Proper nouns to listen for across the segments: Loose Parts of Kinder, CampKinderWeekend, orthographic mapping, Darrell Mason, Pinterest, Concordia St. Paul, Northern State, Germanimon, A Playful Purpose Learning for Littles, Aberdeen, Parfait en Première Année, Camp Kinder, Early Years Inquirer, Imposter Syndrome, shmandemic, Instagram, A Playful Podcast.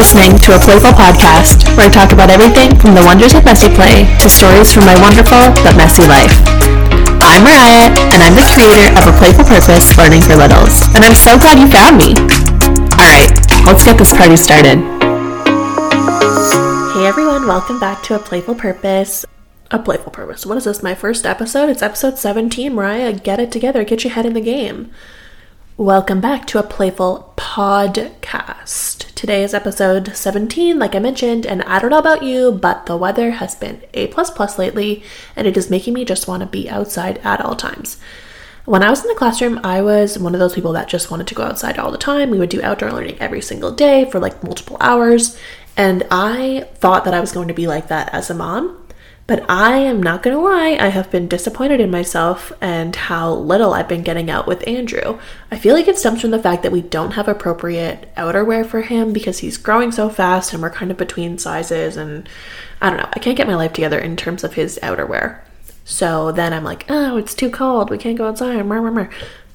listening to A Playful Podcast, where I talk about everything from the wonders of messy play to stories from my wonderful but messy life. I'm Mariah, and I'm the creator of A Playful Purpose Learning for Littles, and I'm so glad you found me. Alright, let's get this party started. Hey everyone, welcome back to A Playful Purpose. A Playful Purpose. What is this, my first episode? It's episode 17, Mariah. Get it together. Get your head in the game. Welcome back to A Playful Podcast. Today is episode 17, like I mentioned, and I don't know about you, but the weather has been A++ lately, and it is making me just want to be outside at all times. When I was in the classroom, I was one of those people that just wanted to go outside all the time. We would do outdoor learning every single day for like multiple hours, and I thought that I was going to be like that as a mom. But I am not going to lie, I have been disappointed in myself and how little I've been getting out with Andrew. I feel like it stems from the fact that we don't have appropriate outerwear for him because he's growing so fast and we're kind of between sizes and I don't know, I can't get my life together in terms of his outerwear. So then I'm like, oh, it's too cold, we can't go outside,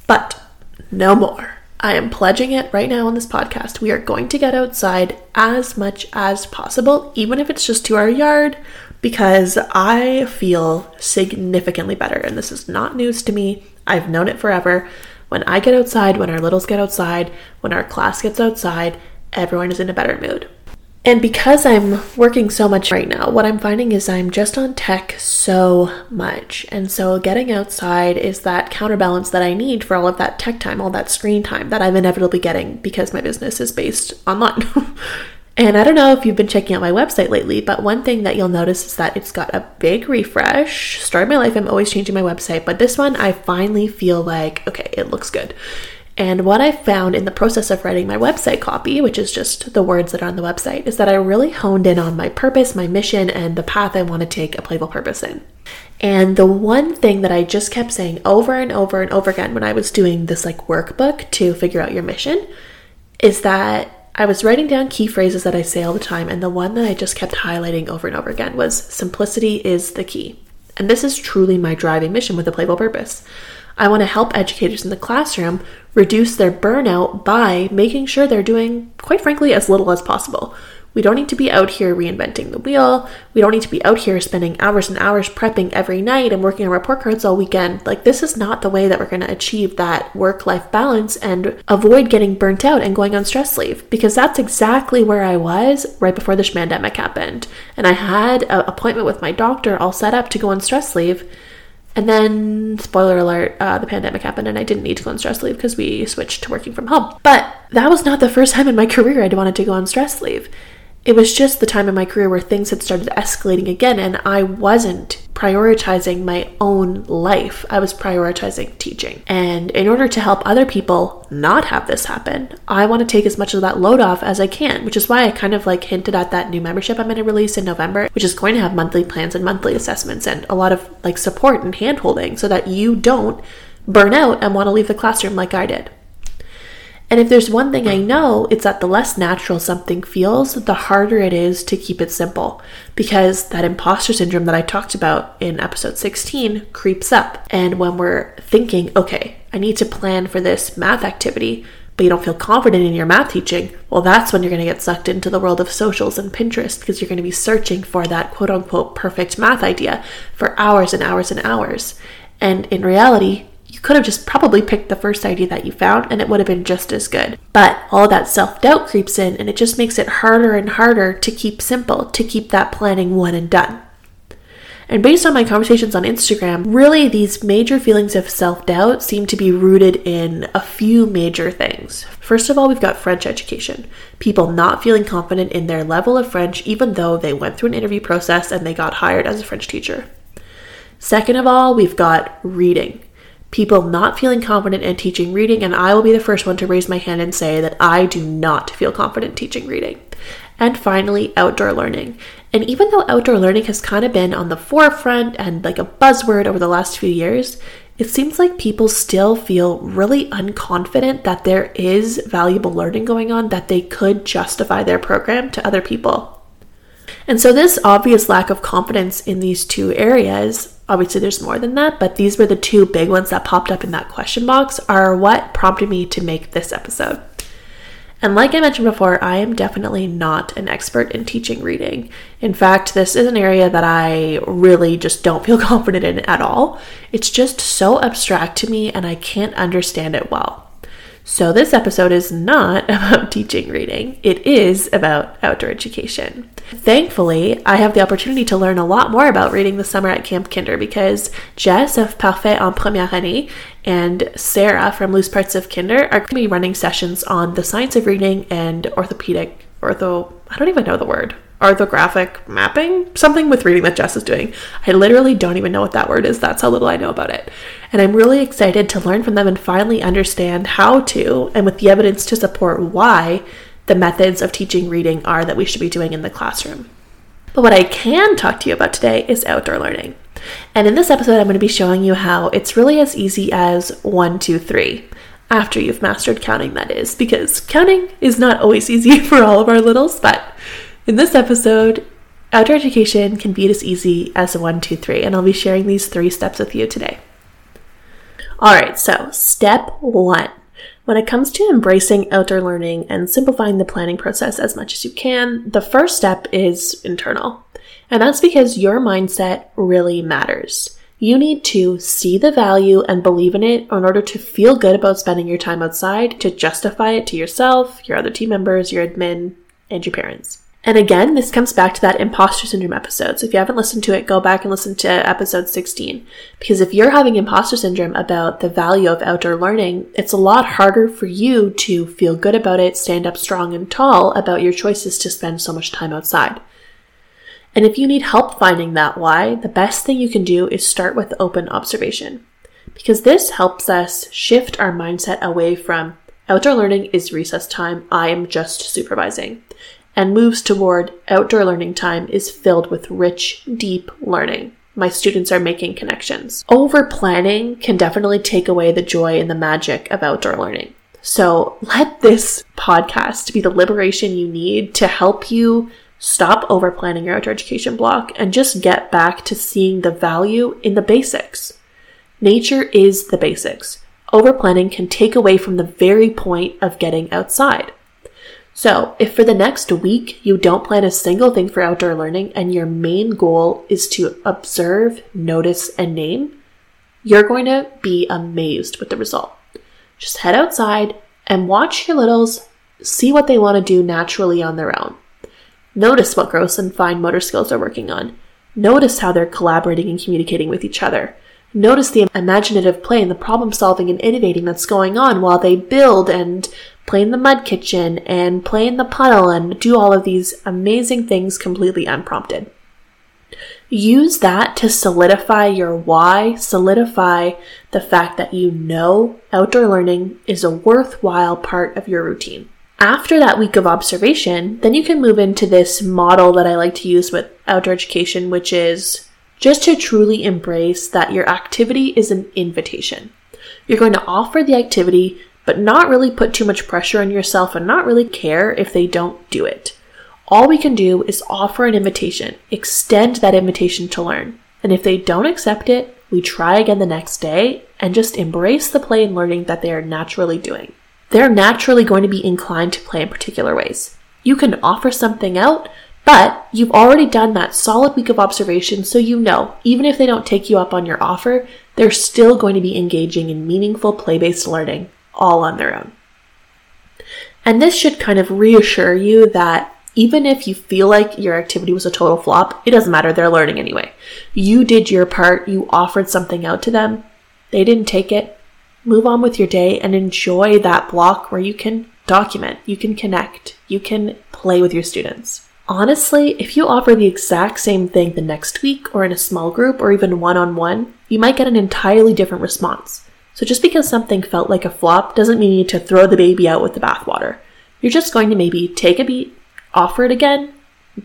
but no more. I am pledging it right now on this podcast. We are going to get outside as much as possible, even if it's just to our yard, because I feel significantly better, and this is not news to me. I've known it forever. When I get outside, when our littles get outside, when our class gets outside, everyone is in a better mood. And because I'm working so much right now, what I'm finding is I'm just on tech so much. And so getting outside is that counterbalance that I need for all of that tech time, all that screen time that I'm inevitably getting because my business is based online. And I don't know if you've been checking out my website lately, but one thing that you'll notice is that it's got a big refresh. Story of my life, I'm always changing my website, but this one I finally feel like, okay, it looks good. And what I found in the process of writing my website copy, which is just the words that are on the website, is that I really honed in on my purpose, my mission, and the path I want to take A Playful Purpose in. And the one thing that I just kept saying over and over and over again when I was doing this like workbook to figure out your mission is that I was writing down key phrases that I say all the time, and the one that I just kept highlighting over and over again was simplicity is the key. And this is truly my driving mission with A Playful Purpose. I want to help educators in the classroom reduce their burnout by making sure they're doing, quite frankly, as little as possible. We don't need to be out here reinventing the wheel. We don't need to be out here spending hours and hours prepping every night and working on report cards all weekend. Like, this is not the way that we're going to achieve that work-life balance and avoid getting burnt out and going on stress leave, because that's exactly where I was right before the shmandemic happened. And I had an appointment with my doctor all set up to go on stress leave. And then, spoiler alert, the pandemic happened and I didn't need to go on stress leave because we switched to working from home. But that was not the first time in my career I'd wanted to go on stress leave. It was just the time in my career where things had started escalating again and I wasn't prioritizing my own life. I was prioritizing teaching. And in order to help other people not have this happen, I want to take as much of that load off as I can, which is why I kind of like hinted at that new membership I'm going to release in November, which is going to have monthly plans and monthly assessments and a lot of like support and hand holding so that you don't burn out and want to leave the classroom like I did. And if there's one thing I know, it's that the less natural something feels, the harder it is to keep it simple, because that imposter syndrome that I talked about in episode 16 creeps up. And when we're thinking, okay, I need to plan for this math activity, but you don't feel confident in your math teaching, well, that's when you're going to get sucked into the world of socials and Pinterest, because you're going to be searching for that quote unquote perfect math idea for hours and hours and hours. And in reality, you could have just probably picked the first idea that you found and it would have been just as good. But all that self-doubt creeps in and it just makes it harder and harder to keep simple, to keep that planning one and done. And based on my conversations on Instagram, really these major feelings of self-doubt seem to be rooted in a few major things. First of all, we've got French education. People not feeling confident in their level of French, even though they went through an interview process and they got hired as a French teacher. Second of all, we've got reading. People not feeling confident in teaching reading, and I will be the first one to raise my hand and say that I do not feel confident teaching reading. And finally, outdoor learning. And even though outdoor learning has kind of been on the forefront and like a buzzword over the last few years, it seems like people still feel really unconfident that there is valuable learning going on, that they could justify their program to other people. And so this obvious lack of confidence in these two areas, obviously there's more than that, but these were the two big ones that popped up in that question box, are what prompted me to make this episode. And like I mentioned before, I am definitely not an expert in teaching reading. In fact, this is an area that I really just don't feel confident in at all. It's just so abstract to me and I can't understand it well. So this episode is not about teaching reading. It is about outdoor education. Thankfully, I have the opportunity to learn a lot more about reading this summer at Camp Kinder because Jess of Parfait en Première Année and Sarah from Loose Parts of Kinder are going to be running sessions on the science of reading and orthographic mapping, something with reading that Jess is doing. I literally don't even know what that word is. That's how little I know about it. And I'm really excited to learn from them and finally understand how to, and with the evidence to support why, the methods of teaching reading are that we should be doing in the classroom. But what I can talk to you about today is outdoor learning. And in this episode, I'm going to be showing you how it's really as easy as 1, 2, 3. After you've mastered counting, that is, because counting is not always easy for all of our littles, but in this episode, outdoor education can be as easy as 1, 2, 3, and I'll be sharing these 3 steps with you today. All right, so step 1. When it comes to embracing outdoor learning and simplifying the planning process as much as you can, the first step is internal. And that's because your mindset really matters. You need to see the value and believe in it in order to feel good about spending your time outside, to justify it to yourself, your other team members, your admin, and your parents. And again, this comes back to that imposter syndrome episode. So if you haven't listened to it, go back and listen to episode 16. Because if you're having imposter syndrome about the value of outdoor learning, it's a lot harder for you to feel good about it, stand up strong and tall about your choices to spend so much time outside. And if you need help finding that why, the best thing you can do is start with open observation. Because this helps us shift our mindset away from outdoor learning is recess time, I am just supervising, and moves toward outdoor learning time is filled with rich, deep learning. My students are making connections. Over-planning can definitely take away the joy and the magic of outdoor learning. So let this podcast be the liberation you need to help you stop over-planning your outdoor education block and just get back to seeing the value in the basics. Nature is the basics. Over-planning can take away from the very point of getting outside. So if for the next week you don't plan a single thing for outdoor learning and your main goal is to observe, notice, and name, you're going to be amazed with the result. Just head outside and watch your littles see what they want to do naturally on their own. Notice what gross and fine motor skills they're working on. Notice how they're collaborating and communicating with each other. Notice the imaginative play and the problem solving and innovating that's going on while they build and play in the mud kitchen and play in the puddle and do all of these amazing things completely unprompted. Use that to solidify your why, solidify the fact that you know outdoor learning is a worthwhile part of your routine. After that week of observation, then you can move into this model that I like to use with outdoor education, which is just to truly embrace that your activity is an invitation. You're going to offer the activity, but not really put too much pressure on yourself and not really care if they don't do it. All we can do is offer an invitation, extend that invitation to learn. And if they don't accept it, we try again the next day and just embrace the play and learning that they are naturally doing. They're naturally going to be inclined to play in particular ways. You can offer something out, but you've already done that solid week of observation, so you know, even if they don't take you up on your offer, they're still going to be engaging in meaningful play-based learning all on their own. And this should kind of reassure you that even if you feel like your activity was a total flop, it doesn't matter, they're learning anyway. You did your part, you offered something out to them, they didn't take it, move on with your day and enjoy that block where you can document, you can connect, you can play with your students. Honestly, if you offer the exact same thing the next week or in a small group or even one-on-one, you might get an entirely different response. So just because something felt like a flop doesn't mean you need to throw the baby out with the bathwater. You're just going to maybe take a beat, offer it again,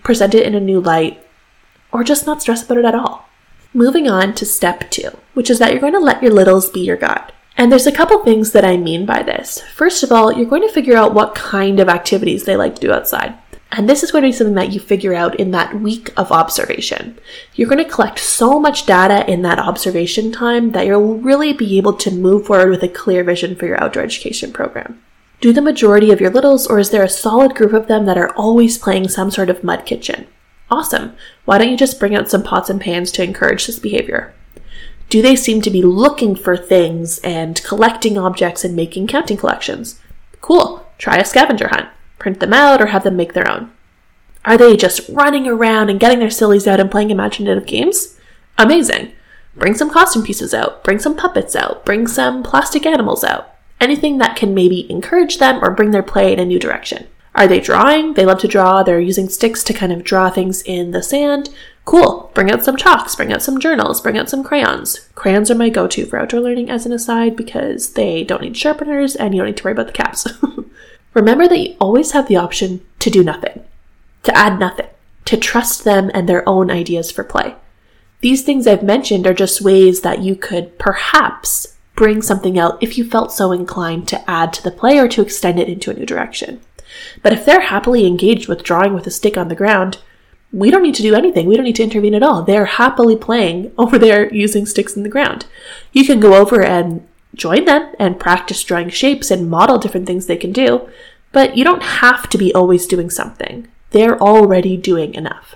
present it in a new light, or just not stress about it at all. Moving on to step 2, which is that you're going to let your littles be your guide. And there's a couple things that I mean by this. First of all, you're going to figure out what kind of activities they like to do outside. And this is going to be something that you figure out in that week of observation. You're going to collect so much data in that observation time that you'll really be able to move forward with a clear vision for your outdoor education program. Do the majority of your littles, or is there a solid group of them that are always playing some sort of mud kitchen? Awesome. Why don't you just bring out some pots and pans to encourage this behavior? Do they seem to be looking for things and collecting objects and making counting collections? Cool. Try a scavenger hunt. Print them out or have them make their own. Are they just running around and getting their sillies out and playing imaginative games? Amazing. Bring some costume pieces out. Bring some puppets out. Bring some plastic animals out. Anything that can maybe encourage them or bring their play in a new direction. Are they drawing? They love to draw. They're using sticks to kind of draw things in the sand. Cool. Bring out some chalks. Bring out some journals. Bring out some crayons. Crayons are my go-to for outdoor learning as an aside because they don't need sharpeners and you don't need to worry about the caps. Remember that you always have the option to do nothing, to add nothing, to trust them and their own ideas for play. These things I've mentioned are just ways that you could perhaps bring something out if you felt so inclined to add to the play or to extend it into a new direction. But if they're happily engaged with drawing with a stick on the ground, we don't need to do anything. We don't need to intervene at all. They're happily playing over there using sticks in the ground. You can go over and join them and practice drawing shapes and model different things they can do, but you don't have to be always doing something. They're already doing enough.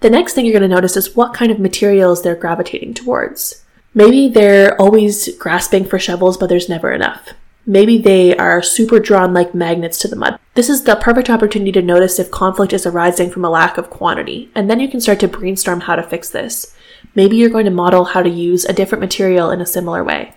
The next thing you're going to notice is what kind of materials they're gravitating towards. Maybe they're always grasping for shovels, but there's never enough. Maybe they are super drawn like magnets to the mud. This is the perfect opportunity to notice if conflict is arising from a lack of quantity, and then you can start to brainstorm how to fix this. Maybe you're going to model how to use a different material in a similar way.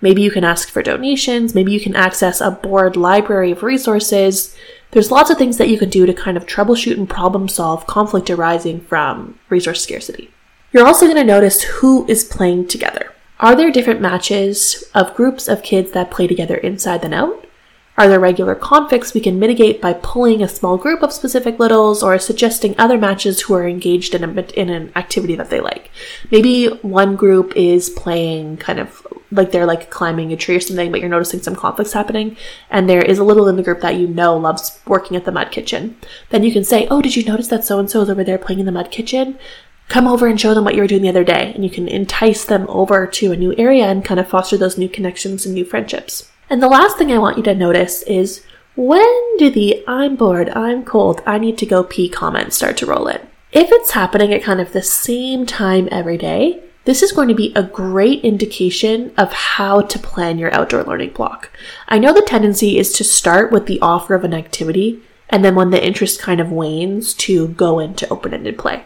Maybe you can ask for donations. Maybe you can access a board library of resources. There's lots of things that you can do to kind of troubleshoot and problem solve conflict arising from resource scarcity. You're also going to notice who is playing together. Are there different matches of groups of kids that play together inside and out? Are there regular conflicts we can mitigate by pulling a small group of specific littles or suggesting other matches who are engaged in an activity that they like? Maybe one group is playing kind of like they're like climbing a tree or something, but you're noticing some conflicts happening, and there is a little in the group that you know loves working at the mud kitchen. Then you can say, oh, did you notice that so-and-so is over there playing in the mud kitchen? Come over and show them what you were doing the other day. And you can entice them over to a new area and kind of foster those new connections and new friendships. And the last thing I want you to notice is when do the I'm bored, I'm cold, I need to go pee comments start to roll in? If it's happening at kind of the same time every day, this is going to be a great indication of how to plan your outdoor learning block. I know the tendency is to start with the offer of an activity, and then when the interest kind of wanes, to go into open-ended play.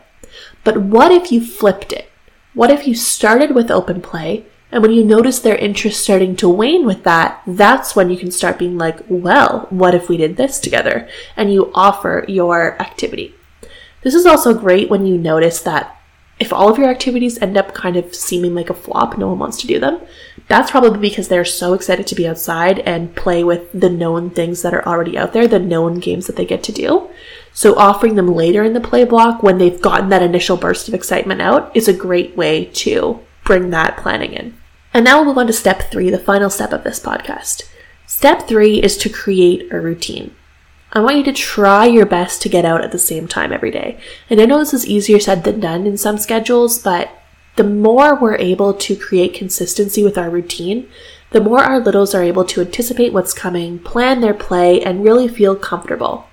But what if you flipped it? What if you started with open play? And when you notice their interest starting to wane with that, that's when you can start being like, well, what if we did this together? And you offer your activity. This is also great when you notice that if all of your activities end up kind of seeming like a flop, no one wants to do them, that's probably because they're so excited to be outside and play with the known things that are already out there, the known games that they get to do. So offering them later in the play block when they've gotten that initial burst of excitement out is a great way to bring that planning in. And now we'll move on to step 3, the final step of this podcast. Step 3 is to create a routine. I want you to try your best to get out at the same time every day. And I know this is easier said than done in some schedules, but the more we're able to create consistency with our routine, the more our littles are able to anticipate what's coming, plan their play, and really feel comfortable.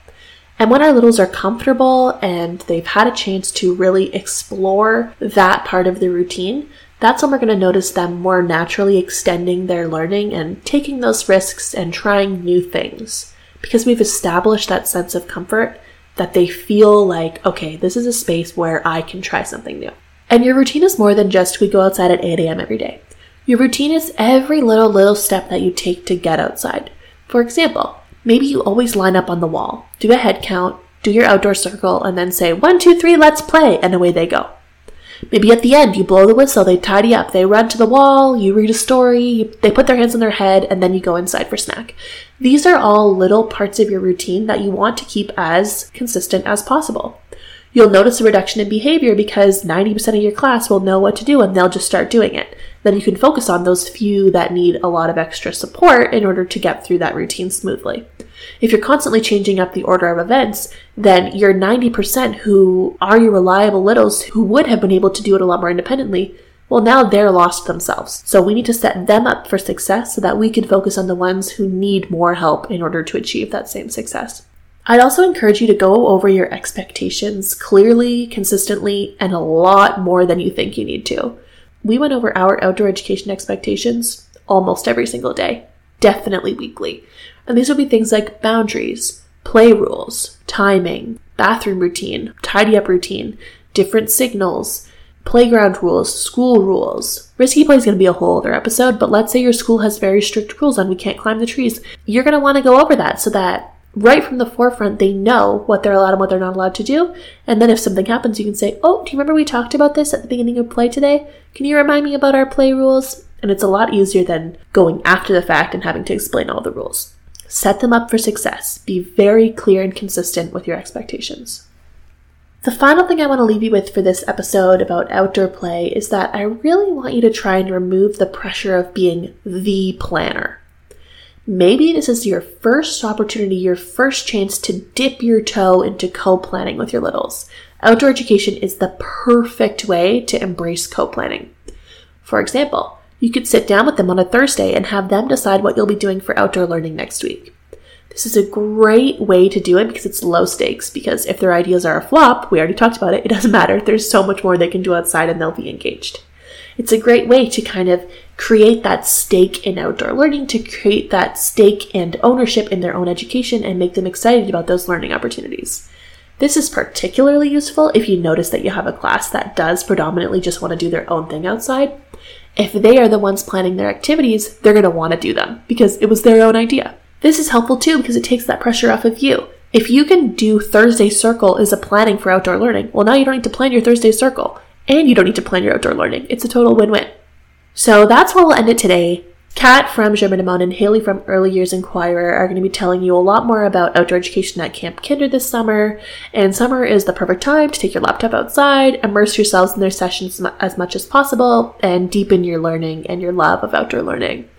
And when our littles are comfortable and they've had a chance to really explore that part of the routine, that's when we're going to notice them more naturally extending their learning and taking those risks and trying new things, because we've established that sense of comfort that they feel like, okay, this is a space where I can try something new. And your routine is more than just we go outside at 8 a.m. every day. Your routine is every little step that you take to get outside. For example, maybe you always line up on the wall, do a head count, do your outdoor circle, and then say, 1, 2, 3, let's play, and away they go. Maybe at the end, you blow the whistle, they tidy up, they run to the wall, you read a story, they put their hands on their head, and then you go inside for snack. These are all little parts of your routine that you want to keep as consistent as possible. You'll notice a reduction in behavior because 90% of your class will know what to do and they'll just start doing it. Then you can focus on those few that need a lot of extra support in order to get through that routine smoothly. If you're constantly changing up the order of events, then your 90% who are your reliable littles who would have been able to do it a lot more independently, well, now they're lost themselves. So we need to set them up for success so that we can focus on the ones who need more help in order to achieve that same success. I'd also encourage you to go over your expectations clearly, consistently, and a lot more than you think you need to. We went over our outdoor education expectations almost every single day, definitely weekly. And these would be things like boundaries, play rules, timing, bathroom routine, tidy up routine, different signals, playground rules, school rules. Risky play is going to be a whole other episode, but let's say your school has very strict rules on we can't climb the trees. You're going to want to go over that so that right from the forefront, they know what they're allowed and what they're not allowed to do. And then if something happens, you can say, oh, do you remember we talked about this at the beginning of play today? Can you remind me about our play rules? And it's a lot easier than going after the fact and having to explain all the rules. Set them up for success. Be very clear and consistent with your expectations. The final thing I want to leave you with for this episode about outdoor play is that I really want you to try and remove the pressure of being the planner. Maybe this is your first opportunity, your first chance to dip your toe into co-planning with your littles. Outdoor education is the perfect way to embrace co-planning. For example, you could sit down with them on a Thursday and have them decide what you'll be doing for outdoor learning next week. This is a great way to do it because it's low stakes, because if their ideas are a flop, we already talked about it, it doesn't matter. There's so much more they can do outside and they'll be engaged. It's a great way to kind of create that stake in outdoor learning, to create that stake and ownership in their own education and make them excited about those learning opportunities. This is particularly useful if you notice that you have a class that does predominantly just want to do their own thing outside. If they are the ones planning their activities, they're going to want to do them because it was their own idea. This is helpful too because it takes that pressure off of you. If you can do Thursday circle as a planning for outdoor learning, well, now you don't need to plan your Thursday circle. And you don't need to plan your outdoor learning. It's a total win-win. So that's where we'll end it today. Kat from Germanimon and Haley from Early Years Inquirer are going to be telling you a lot more about outdoor education at Camp Kinder this summer. And summer is the perfect time to take your laptop outside, immerse yourselves in their sessions as much as possible, and deepen your learning and your love of outdoor learning.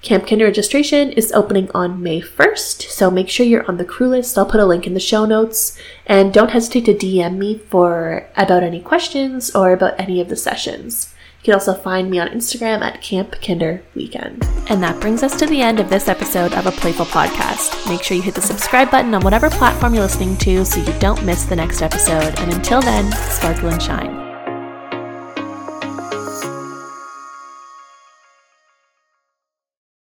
Camp Kinder registration is opening on May 1st, so make sure you're on the crew list. I'll put a link in the show notes, and don't hesitate to DM me about any questions or about any of the sessions. You can also find me on Instagram at CampKinderWeekend. And that brings us to the end of this episode of A Playful Podcast. Make sure you hit the subscribe button on whatever platform you're listening to so you don't miss the next episode. And until then, sparkle and shine.